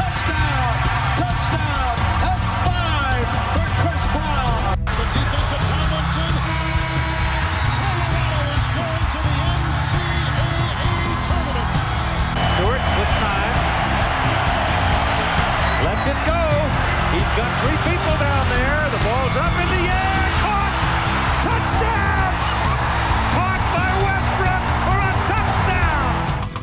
Touchdown. Touchdown. That's 5 for Chris Brown. The defense of Tomlinson. Colorado is going to the NCAA tournament. Stewart with time. Lets it go. He's got 3 people down there. The ball's up in the air. Caught. Touchdown.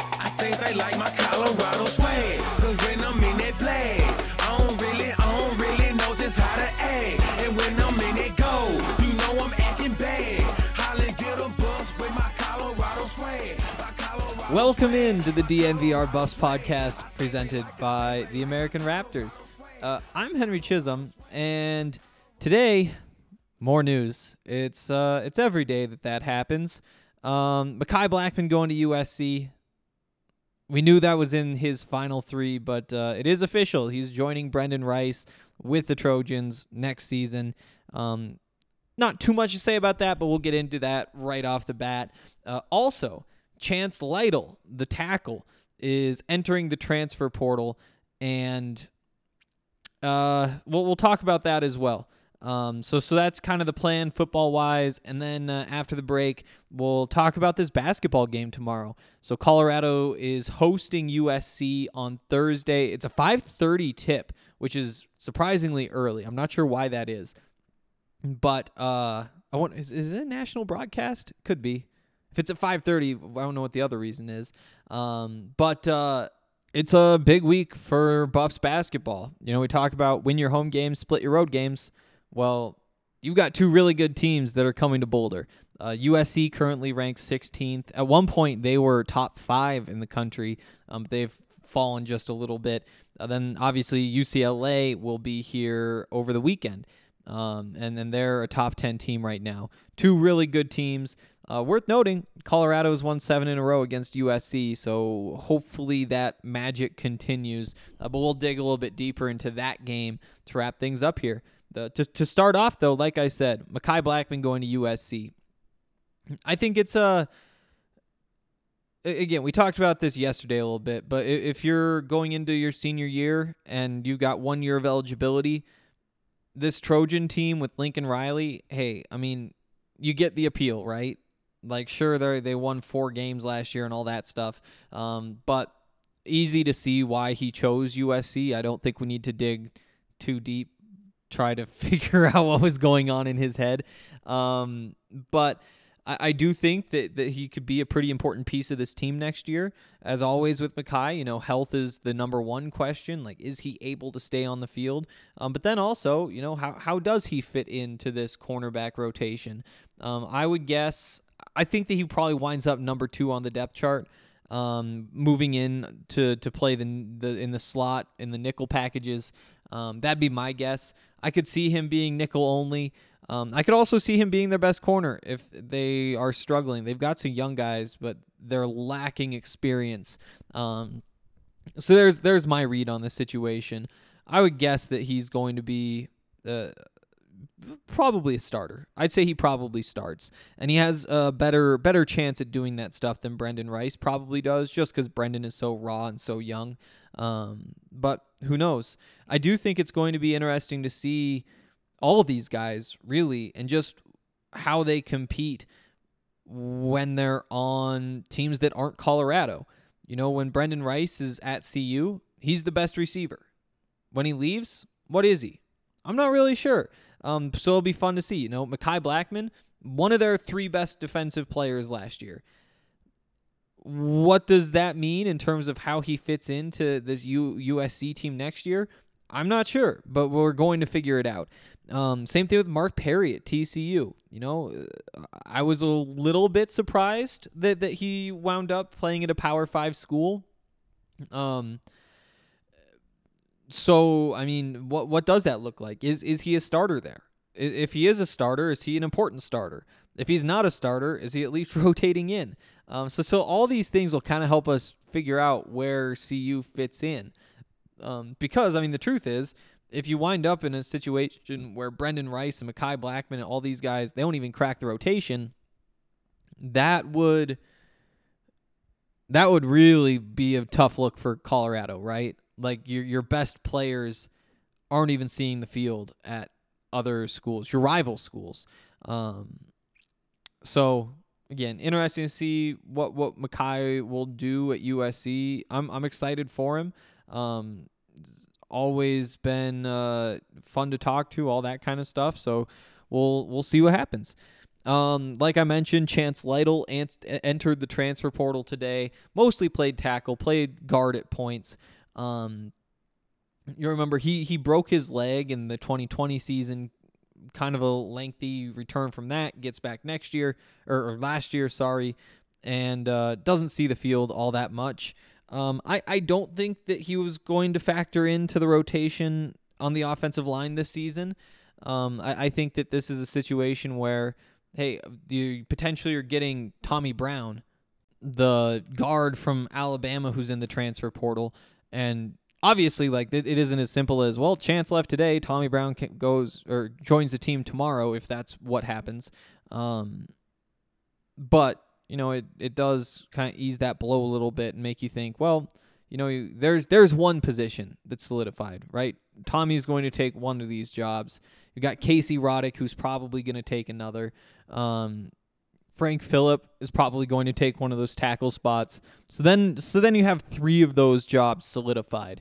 Caught by Westbrook for a touchdown. I think they like my Colorado swag. Cause when I'm in that flag, I don't really know just how to act. And when I'm in that goal, you know I'm acting bad. Holly get a bus with my Colorado swag. Welcome in to the DNVR Buffs Podcast, presented by the American Raptors. I'm Henry Chisholm, and today, more news. It's every day that happens. Makai Blackman going to USC. We knew that was in his final 3, but it is official. He's joining Brendan Rice with the Trojans next season. Not too much to say about that, but we'll get into that right off the bat. Also, Chance Lytle, the tackle, is entering the transfer portal, and we'll talk about that as well. So that's kind of the plan football-wise, and then after the break, we'll talk about this basketball game tomorrow. So Colorado is hosting USC on Thursday. It's a 5:30 tip, which is surprisingly early. I'm not sure why that is, but is it a national broadcast? Could be. If it's at 5:30, I don't know what the other reason is. But it's a big week for Buffs basketball. You know, we talk about win your home games, split your road games. Well, you've got 2 really good teams that are coming to Boulder. USC currently ranked 16th. At one point, they were top 5 in the country. They've fallen just a little bit. Then, obviously, UCLA will be here over the weekend. And then they're a top 10 team right now. 2 really good teams. Worth noting, Colorado's won 7 in a row against USC, so hopefully that magic continues. But we'll dig a little bit deeper into that game to wrap things up here. To start off, though, like I said, Makai Blackman going to USC. I think it's again, we talked about this yesterday a little bit, but if you're going into your senior year and you've got 1 year of eligibility, this Trojan team with Lincoln Riley, hey, I mean, you get the appeal, right? Like, sure, they won 4 games last year and all that stuff, but easy to see why he chose USC. I don't think we need to dig too deep, try to figure out what was going on in his head. But I do think that he could be a pretty important piece of this team next year. As always with Makai, you know, health is the number one question. Like, is he able to stay on the field? But then also, you know, how does he fit into this cornerback rotation? I would guess, I think that he probably winds up number 2 on the depth chart, moving in to play in the slot, in the nickel packages. That'd be my guess. I could see him being nickel only. I could also see him being their best corner if they are struggling. They've got some young guys, but they're lacking experience. So there's my read on the situation. I would guess that he's going to be probably a starter. I'd say he probably starts, and he has a better chance at doing that stuff than Brendan Rice probably does, just because Brendan is so raw and so young. But who knows? I do think it's going to be interesting to see all of these guys, really, and just how they compete when they're on teams that aren't Colorado. You know, when Brendan Rice is at CU, he's the best receiver. When he leaves, what is he? I'm not really sure. So it'll be fun to see. You know, Makai Blackman, one of their 3 best defensive players last year. What does that mean in terms of how he fits into this USC team next year? I'm not sure, but we're going to figure it out. Same thing with Mark Perry at TCU. You know, I was a little bit surprised that he wound up playing at a Power 5 school. So, I mean, what does that look like? Is he a starter there? If he is a starter, is he an important starter? If he's not a starter, is he at least rotating in? So all these things will kind of help us figure out where CU fits in. Because, I mean, the truth is, if you wind up in a situation where Brendan Rice and Makai Blackman and all these guys, they don't even crack the rotation, that would really be a tough look for Colorado, right? Like, your best players aren't even seeing the field at other schools, your rival schools. So again, interesting to see what Makai will do at USC. I'm excited for him. Always been fun to talk to, all that kind of stuff. So we'll see what happens. Like I mentioned, Chance Lytle entered the transfer portal today. Mostly played tackle, played guard at points. You remember he broke his leg in the 2020 season. Kind of a lengthy return from that. Gets back next year or last year, sorry, and doesn't see the field all that much. I don't think that he was going to factor into the rotation on the offensive line this season. I think that this is a situation where, hey, you potentially are getting Tommy Brown, the guard from Alabama who's in the transfer portal, and obviously, like, it isn't as simple as, well, Chance left today, Tommy Brown goes or joins the team tomorrow, if that's what happens. But, you know, it does kind of ease that blow a little bit and make you think, well, you know, there's one position that's solidified, right? Tommy's going to take one of these jobs. You got Casey Roddick, who's probably going to take another. Frank Phillip is probably going to take one of those tackle spots. So then you have three of those jobs solidified.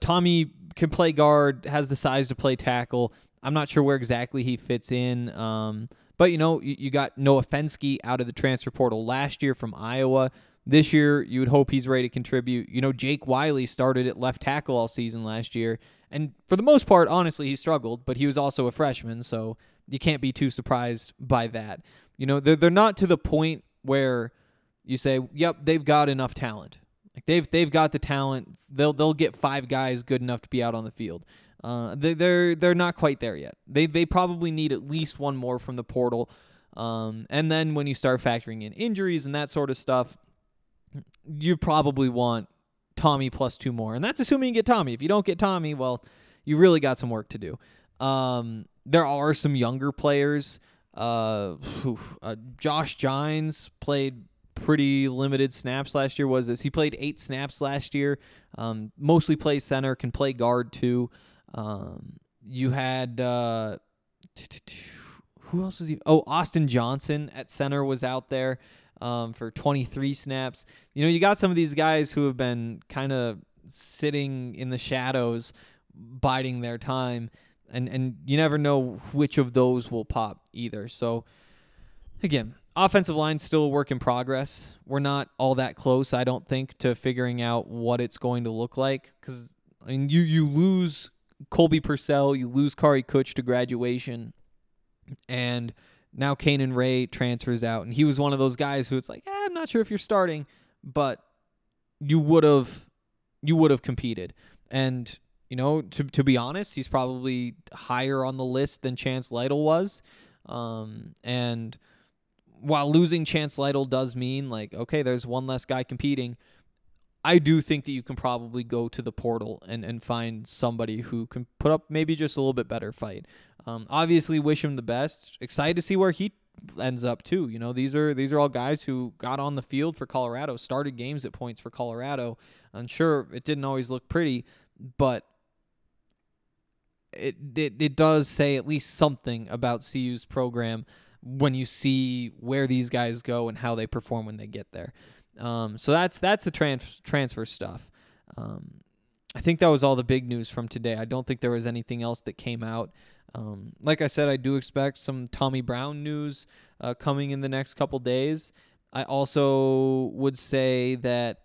Tommy can play guard, has the size to play tackle. I'm not sure where exactly he fits in. But, you know, you got Noah Fenske out of the transfer portal last year from Iowa. This year, you would hope he's ready to contribute. You know, Jake Wiley started at left tackle all season last year. And for the most part, honestly, he struggled, but he was also a freshman, so you can't be too surprised by that. You know, they're not to the point where you say, yep, they've got enough talent. Like they've got the talent. They'll get five guys good enough to be out on the field. They're not quite there yet. They probably need at least one more from the portal. And then when you start factoring in injuries and that sort of stuff, you probably want Tommy plus two more. And that's assuming you get Tommy. If you don't get Tommy, well, you really got some work to do. There are some younger players. Josh Gines played pretty limited snaps last year. He played 8 snaps last year. Mostly plays center, can play guard too. You had who else was he? Oh, Austin Johnson at center was out there for 23 snaps. You know, you got some of these guys who have been kind of sitting in the shadows, biding their time. And you never know which of those will pop either. So, again, offensive line's still a work in progress. We're not all that close, I don't think, to figuring out what it's going to look like. Because, I mean, you lose Colby Purcell, you lose Kari Kutch to graduation, and now Kanan Ray transfers out. And he was one of those guys who it's like, I'm not sure if you're starting, but you would have competed. And you know, to be honest, he's probably higher on the list than Chance Lytle was. And while losing Chance Lytle does mean, like, okay, there's one less guy competing, I do think that you can probably go to the portal and find somebody who can put up maybe just a little bit better fight. Obviously, wish him the best. Excited to see where he ends up, too. You know, these are all guys who got on the field for Colorado, started games at points for Colorado. I'm sure it didn't always look pretty, but it does say at least something about CU's program when you see where these guys go and how they perform when they get there. So that's the transfer stuff. I think that was all the big news from today. I don't think there was anything else that came out. Like I said, I do expect some Tommy Brown news coming in the next couple days. I also would say that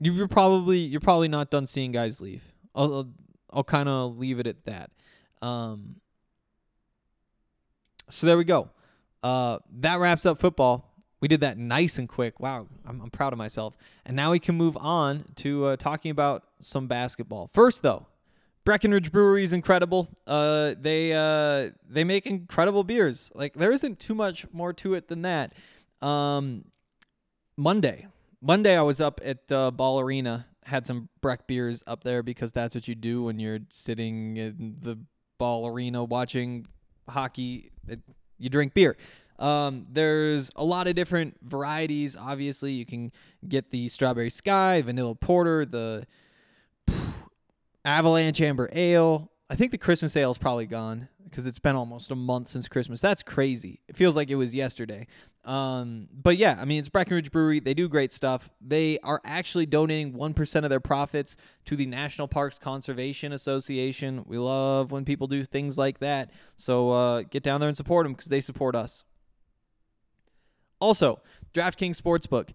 you're probably not done seeing guys leave. I'll kind of leave it at that. So there we go. That wraps up football. We did that nice and quick. Wow, I'm proud of myself. And now we can move on to talking about some basketball. First, though, Breckenridge Brewery is incredible. They make incredible beers. Like, there isn't too much more to it than that. Monday I was up at Ball Arena, had some Breck beers up there because that's what you do when you're sitting in the Ball Arena watching hockey. You drink beer. There's a lot of different varieties. Obviously, you can get the Strawberry Sky, Vanilla Porter, the Avalanche Amber Ale. I think the Christmas Ale is probably gone because it's been almost a month since Christmas. That's crazy. It feels like it was yesterday. But yeah, I mean, it's Breckenridge Brewery. They do great stuff. They are actually donating 1% of their profits to the National Parks Conservation Association. We love when people do things like that. So get down there and support them because they support us. Also, DraftKings Sportsbook.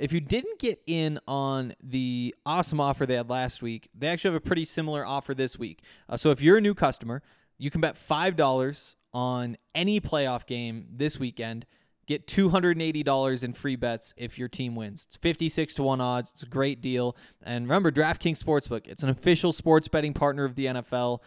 If you didn't get in on the awesome offer they had last week, they actually have a pretty similar offer this week. So if you're a new customer, you can bet $5 on any playoff game this weekend. Get $280 in free bets if your team wins. It's 56-1 odds. It's a great deal. And remember, DraftKings Sportsbook. It's an official sports betting partner of the NFL.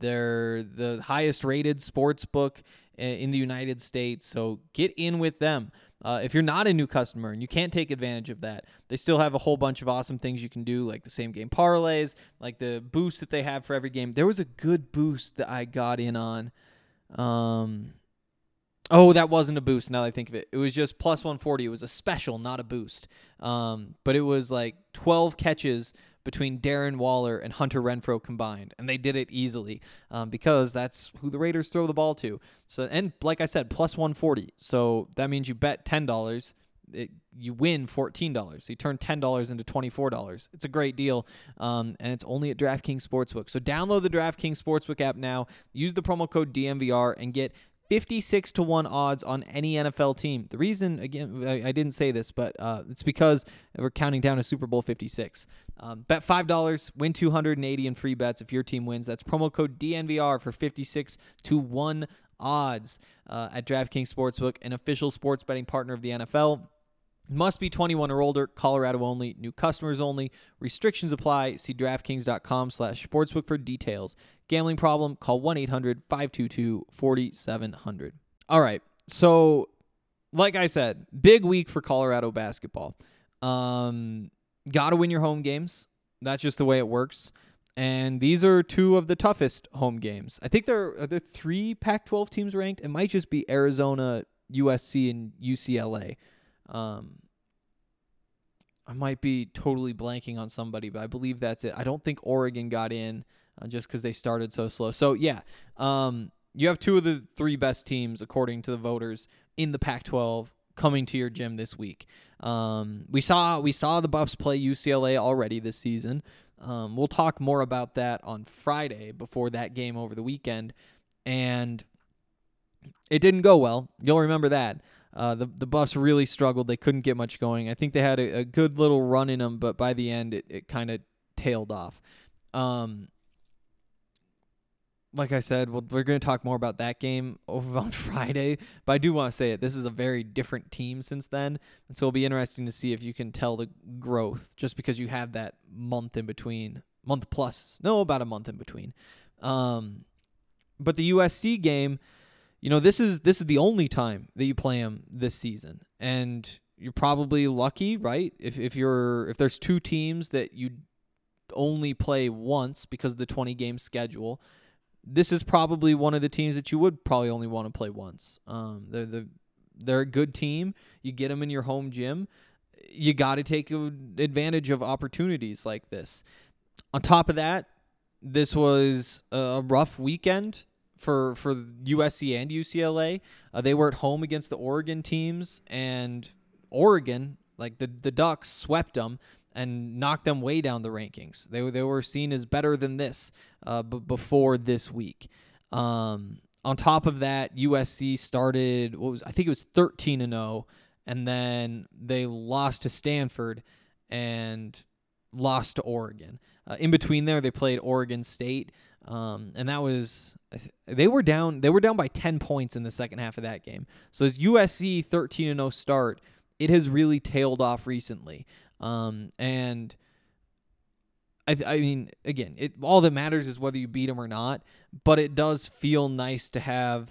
They're the highest-rated sportsbook in the United States, so get in with them. If you're not a new customer and you can't take advantage of that, they still have a whole bunch of awesome things you can do, like the same-game parlays, like the boost that they have for every game. There was a good boost that I got in on. That wasn't a boost now that I think of it. It was just plus 140. It was a special, not a boost. But it was like 12 catches between Darren Waller and Hunter Renfrow combined, and they did it easily because that's who the Raiders throw the ball to. So, and like I said, plus 140. So that means you bet $10, you win $14. So you turn $10 into $24. It's a great deal, and it's only at DraftKings Sportsbook. So download the DraftKings Sportsbook app now. Use the promo code DNVR and get 56-1 odds on any NFL team. The reason, again, I didn't say this, but it's because we're counting down to Super Bowl 56. Bet $5, win $280 in free bets if your team wins. That's promo code DNVR for 56-1 odds at DraftKings Sportsbook, an official sports betting partner of the NFL. Must be 21 or older, Colorado only, new customers only. Restrictions apply. See DraftKings.com/sportsbook for details. Gambling problem? Call 1-800-522-4700. All right, so like I said, big week for Colorado basketball. Got to win your home games. That's just the way it works. And these are two of the toughest home games. I think there are three Pac-12 teams ranked. It might just be Arizona, USC, and UCLA. I might be totally blanking on somebody, but I believe that's it. I don't think Oregon got in just because they started so slow. So yeah, you have two of the three best teams, according to the voters, in the Pac-12 coming to your gym this week. We saw the Buffs play UCLA already this season. We'll talk more about that on Friday before that game over the weekend, and it didn't go well. You'll remember that. The Buffs really struggled. They couldn't get much going. I think they had a good little run in them, but by the end, it kind of tailed off. Like I said, we're going to talk more about that game over on Friday, but I do want to say it. This is a very different team since then, and so it'll be interesting to see if you can tell the growth just because you have that month in between, month plus, no, about a month in between. But the USC game, you know, this is the only time that you play them this season, and you're probably lucky, right? If there's two teams that you only play once because of the 20-game schedule, this is probably one of the teams that you would probably only want to play once. They're a good team. You get them in your home gym. You got to take advantage of opportunities like this. On top of that, this was a rough weekend for USC and UCLA. They were at home against the Oregon teams, and Oregon, like the Ducks, swept them and knocked them way down the rankings. They were seen as better than this before this week. On top of that, USC started, I think it was 13-0, and then they lost to Stanford and lost to Oregon. In between there, they played Oregon State. And that was, they were down by 10 points in the second half of that game. So as USC 13-0 start, it has really tailed off recently. And I mean, again, all that matters is whether you beat them or not, but it does feel nice to have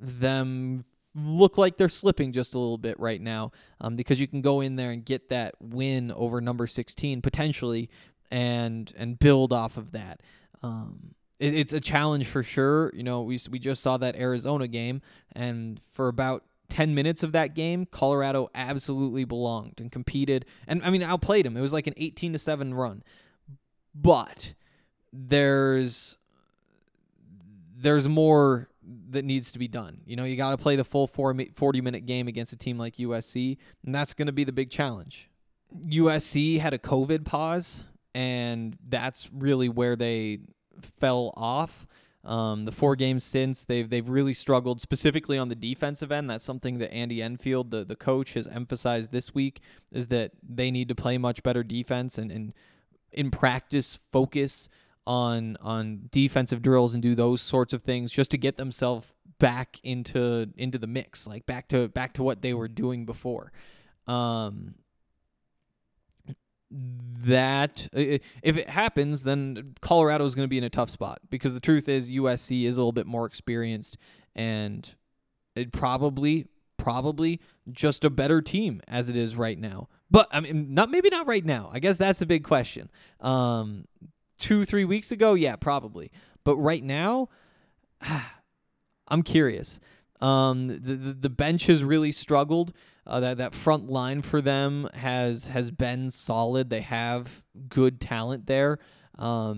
them look like they're slipping just a little bit right now, because you can go in there and get that win over number 16 potentially and build off of that. It's a challenge for sure. You know, we just saw that Arizona game, and for about 10 minutes of that game, Colorado absolutely belonged and competed. And I mean, outplayed them. It was like an 18-7 run. But there's more that needs to be done. You know, you got to play the full 40-minute game against a team like USC, and that's going to be the big challenge. USC had a COVID pause, and that's really where they fell off. The four games since, they've really struggled, specifically on the defensive end. That's something that Andy Enfield, the coach, has emphasized this week, is that they need to play much better defense and in practice focus on defensive drills and do those sorts of things just to get themselves back into the mix, like back to what they were doing before. That if it happens, then Colorado is going to be in a tough spot, because the truth is USC is a little bit more experienced and it probably just a better team as it is right now. But I mean, maybe not right now. I guess that's the big question. 2-3 weeks ago, yeah, probably. But right now, I'm curious. The bench has really struggled. That front line for them has been solid. They have good talent there. I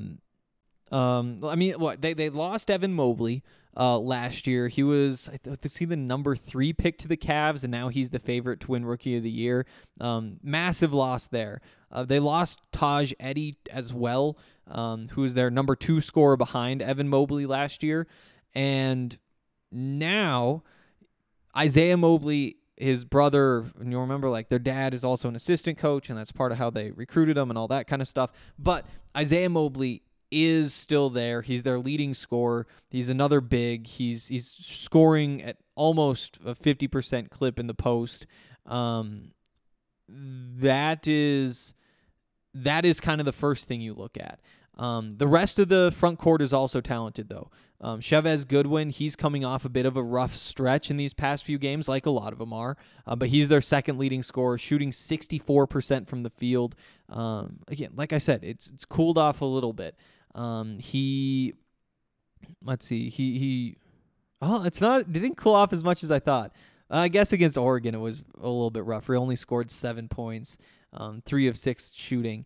mean, what they lost Evan Mobley last year. He was the number 3 pick to the Cavs, and now he's the favorite to win Rookie of the Year. Massive loss there. They lost Taj Eddy as well, who was their number 2 scorer behind Evan Mobley last year, and now Isaiah Mobley, his brother, and you'll remember, like, their dad is also an assistant coach, and that's part of how they recruited him and all that kind of stuff. But Isaiah Mobley is still there. He's their leading scorer. He's another big. He's scoring at almost a 50% clip in the post. That is kind of the first thing you look at. The rest of the front court is also talented, though. Chavez Goodwin, he's coming off a bit of a rough stretch in these past few games, like a lot of them are, but he's their second leading scorer, shooting 64% from the field. Again, like I said, it's cooled off a little bit. It didn't cool off as much as I thought. I guess against Oregon, it was a little bit rougher. He only scored 7 points, 3 of 6 shooting,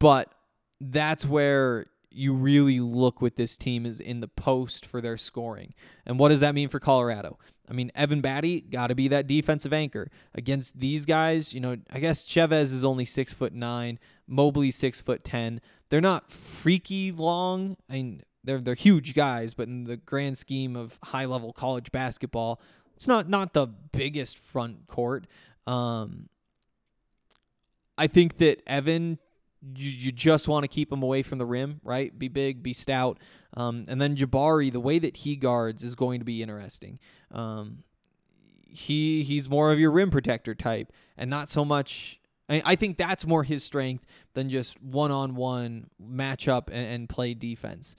but that's where you really look with this team, is in the post for their scoring. And what does that mean for Colorado? I mean, Evan Batty got to be that defensive anchor against these guys. You know, I guess Chavez is only 6'9", Mobley 6'10". They're not freaky long. I mean, they're huge guys, but in the grand scheme of high level college basketball, it's not the biggest front court. I think that Evan, you just want to keep him away from the rim, right? Be big, be stout. And then Jabari, the way that he guards is going to be interesting. He's more of your rim protector type, and not so much. I think that's more his strength than just one-on-one matchup and play defense.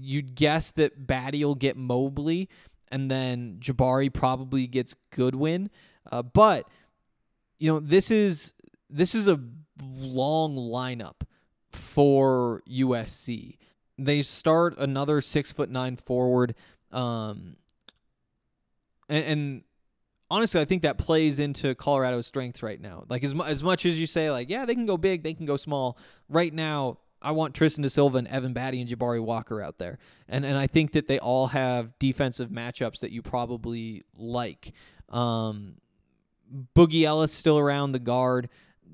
You'd guess that Batty will get Mobley, and then Jabari probably gets Goodwin. But, you know, this is a long lineup for USC. They start another 6'9" forward. And honestly, I think that plays into Colorado's strengths right now. Like, as much as you say, like, yeah, they can go big, they can go small. Right now, I want Tristan da Silva and Evan Batty and Jabari Walker out there. And I think that they all have defensive matchups that you probably like. Boogie Ellis still around, the guard,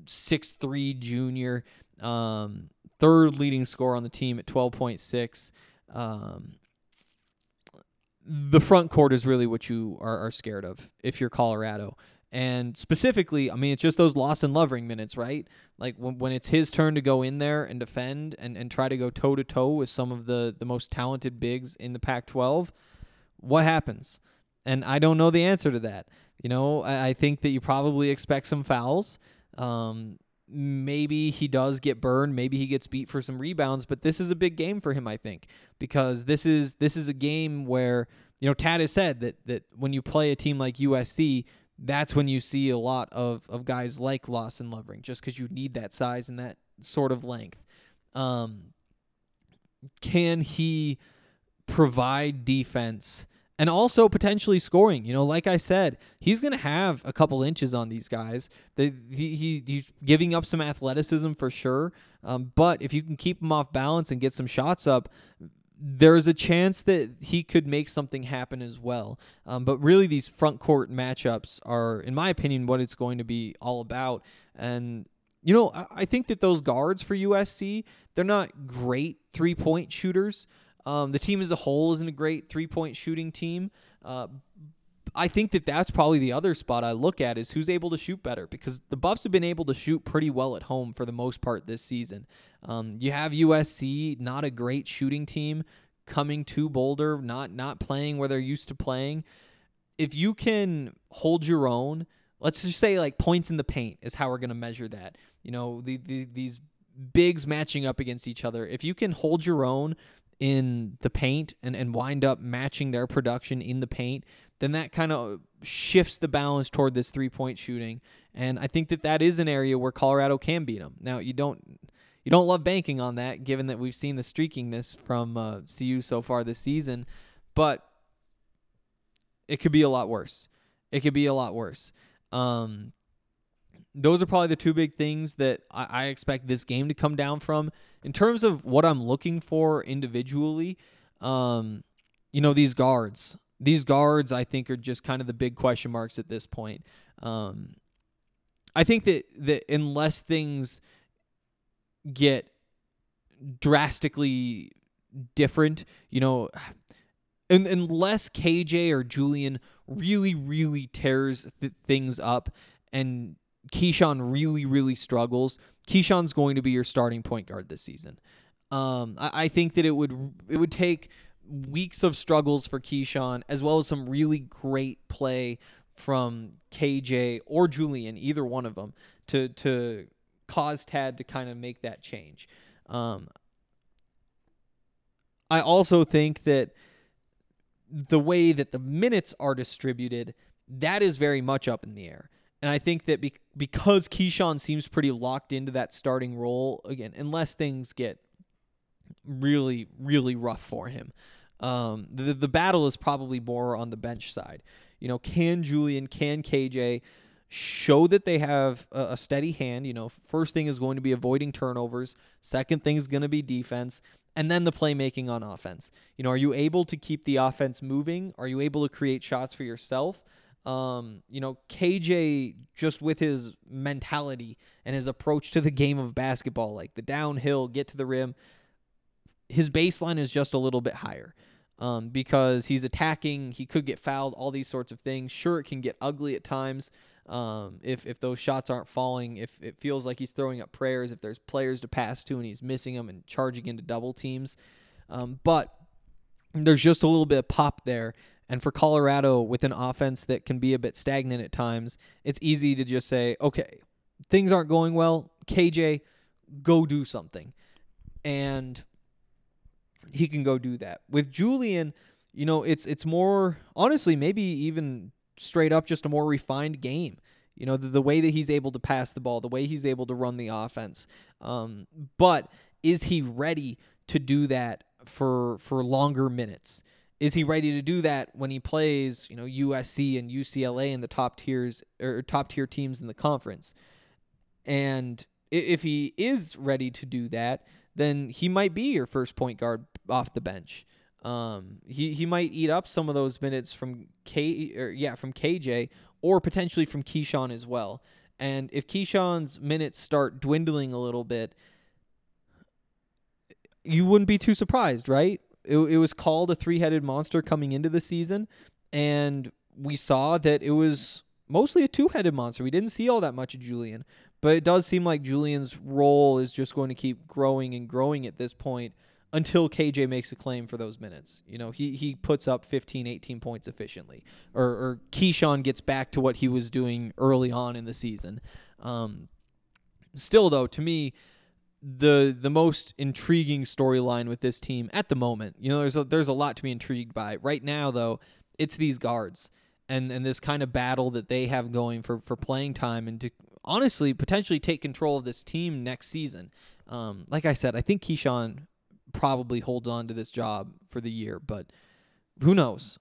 6'3" junior, third leading scorer on the team at 12.6. The front court is really what you are scared of if you're Colorado. And specifically, I mean, it's just those Lawson Lovering minutes, right? Like, when it's his turn to go in there and defend and try to go toe-to-toe with some of the most talented bigs in the Pac-12, what happens? And I don't know the answer to that. You know, I think that you probably expect some fouls. maybe he does get burned, maybe he gets beat for some rebounds, but this is a big game for him, I think, because this is a game where, you know, Tad has said that when you play a team like USC, that's when you see a lot of guys like Lawson Lovering, just because you need that size and that sort of length. Can he provide defense and also potentially scoring? You know, like I said, he's going to have a couple inches on these guys. He's giving up some athleticism for sure, but if you can keep him off balance and get some shots up, there's a chance that he could make something happen as well. But really, these front court matchups are, in my opinion, what it's going to be all about. And, you know, I think that those guards for USC, they're not great three-point shooters. The team as a whole isn't a great three-point shooting team. I think that that's probably the other spot I look at, is who's able to shoot better, because the Buffs have been able to shoot pretty well at home for the most part this season. You have USC, not a great shooting team, coming to Boulder, not playing where they're used to playing. If you can hold your own, let's just say like points in the paint is how we're going to measure that. You know, these bigs matching up against each other. If you can hold your own in the paint and wind up matching their production in the paint, then that kind of shifts the balance toward this three-point shooting. And I think that is an area where Colorado can beat them. Now, you don't love banking on that, given that we've seen the streakiness from CU so far this season, but it could be a lot worse. It could be a lot worse. Those are probably the two big things that I expect this game to come down from. In terms of what I'm looking for individually, you know, these guards. These guards, I think, are just kind of the big question marks at this point. I think that unless things get drastically different, you know, and unless KJ or Julian really, really tears things up and Keyshawn really, really struggles, Keyshawn's going to be your starting point guard this season. I think that it would take weeks of struggles for Keyshawn, as well as some really great play from KJ or Julian, either one of them, to cause Tad to kind of make that change. I also think that the way that the minutes are distributed, that is very much up in the air. And I think that because Keyshawn seems pretty locked into that starting role, again, unless things get really, really rough for him, the battle is probably more on the bench side. You know, can Julian, can KJ show that they have a steady hand? You know, first thing is going to be avoiding turnovers. Second thing is going to be defense. And then the playmaking on offense. You know, are you able to keep the offense moving? Are you able to create shots for yourself? You know, KJ, just with his mentality and his approach to the game of basketball, like the downhill, get to the rim, his baseline is just a little bit higher, because he's attacking, he could get fouled, all these sorts of things. Sure, it can get ugly at times if those shots aren't falling, if it feels like he's throwing up prayers, if there's players to pass to and he's missing them and charging into double teams. But there's just a little bit of pop there. And for Colorado, with an offense that can be a bit stagnant at times, it's easy to just say, okay, things aren't going well, KJ, go do something. And he can go do that. With Julian, you know, it's more, honestly, maybe even straight up just a more refined game. You know, the way that he's able to pass the ball, the way he's able to run the offense. But is he ready to do that for longer minutes? Is he ready to do that when he plays, you know, USC and UCLA in the top tier teams in the conference? And if he is ready to do that, then he might be your first point guard off the bench. He might eat up some of those minutes from KJ, or potentially from Keyshawn as well. And if Keyshawn's minutes start dwindling a little bit, you wouldn't be too surprised, right? It was called a three-headed monster coming into the season, and we saw that it was mostly a two-headed monster. We didn't see all that much of Julian, but it does seem like Julian's role is just going to keep growing and growing at this point until KJ makes a claim for those minutes. You know, he puts up 15, 18 points efficiently, or Keyshawn gets back to what he was doing early on in the season. Still, though, to me, the most intriguing storyline with this team at the moment, you know, there's a lot to be intrigued by. Right now, though, it's these guards and this kind of battle that they have going for playing time and to honestly potentially take control of this team next season. Like I said, I think Keyshawn probably holds on to this job for the year, but who knows?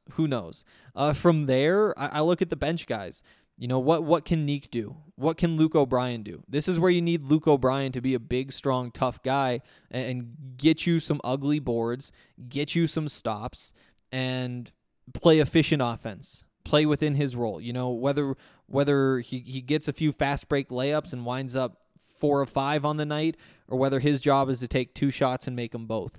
From there, I look at the bench guys. You know, what can Neek do? What can Luke O'Brien do? This is where you need Luke O'Brien to be a big, strong, tough guy and get you some ugly boards, get you some stops, and play efficient offense. Play within his role. You know, whether he gets a few fast break layups and winds up 4 of 5 on the night, or whether his job is to take 2 shots and make them both.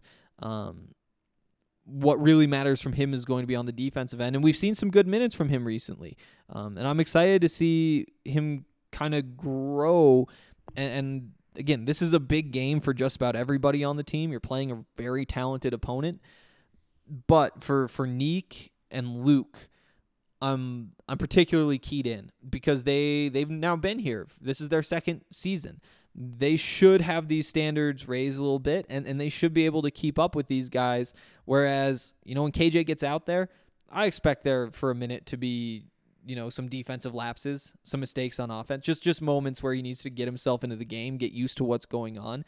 What really matters from him is going to be on the defensive end. And we've seen some good minutes from him recently. And I'm excited to see him kind of grow. And again, this is a big game for just about everybody on the team. You're playing a very talented opponent. But for Neek and Luke, I'm particularly keyed in because they've now been here. This is their second season. They should have these standards raised a little bit, and they should be able to keep up with these guys. Whereas, you know, when KJ gets out there, I expect there for a minute to be, you know, some defensive lapses, some mistakes on offense, just moments where he needs to get himself into the game, get used to what's going on.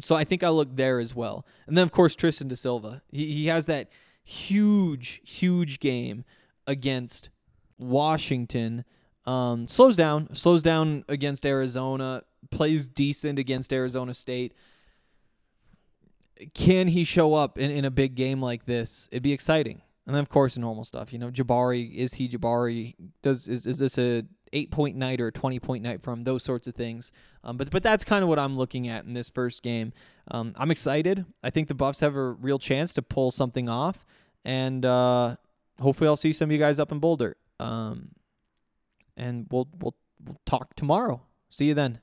So I think I look there as well. And then, of course, Tristan da Silva. He has that huge, huge game against Washington. Slows down against Arizona, plays decent against Arizona State. Can he show up in a big game like this? It'd be exciting. And then, of course, the normal stuff. You know, Jabari, is he Jabari? Is this a 8-point night or a 20-point night for him? Those sorts of things. But that's kind of what I'm looking at in this first game. I'm excited. I think the Buffs have a real chance to pull something off. And hopefully I'll see some of you guys up in Boulder. And we'll talk tomorrow. See you then.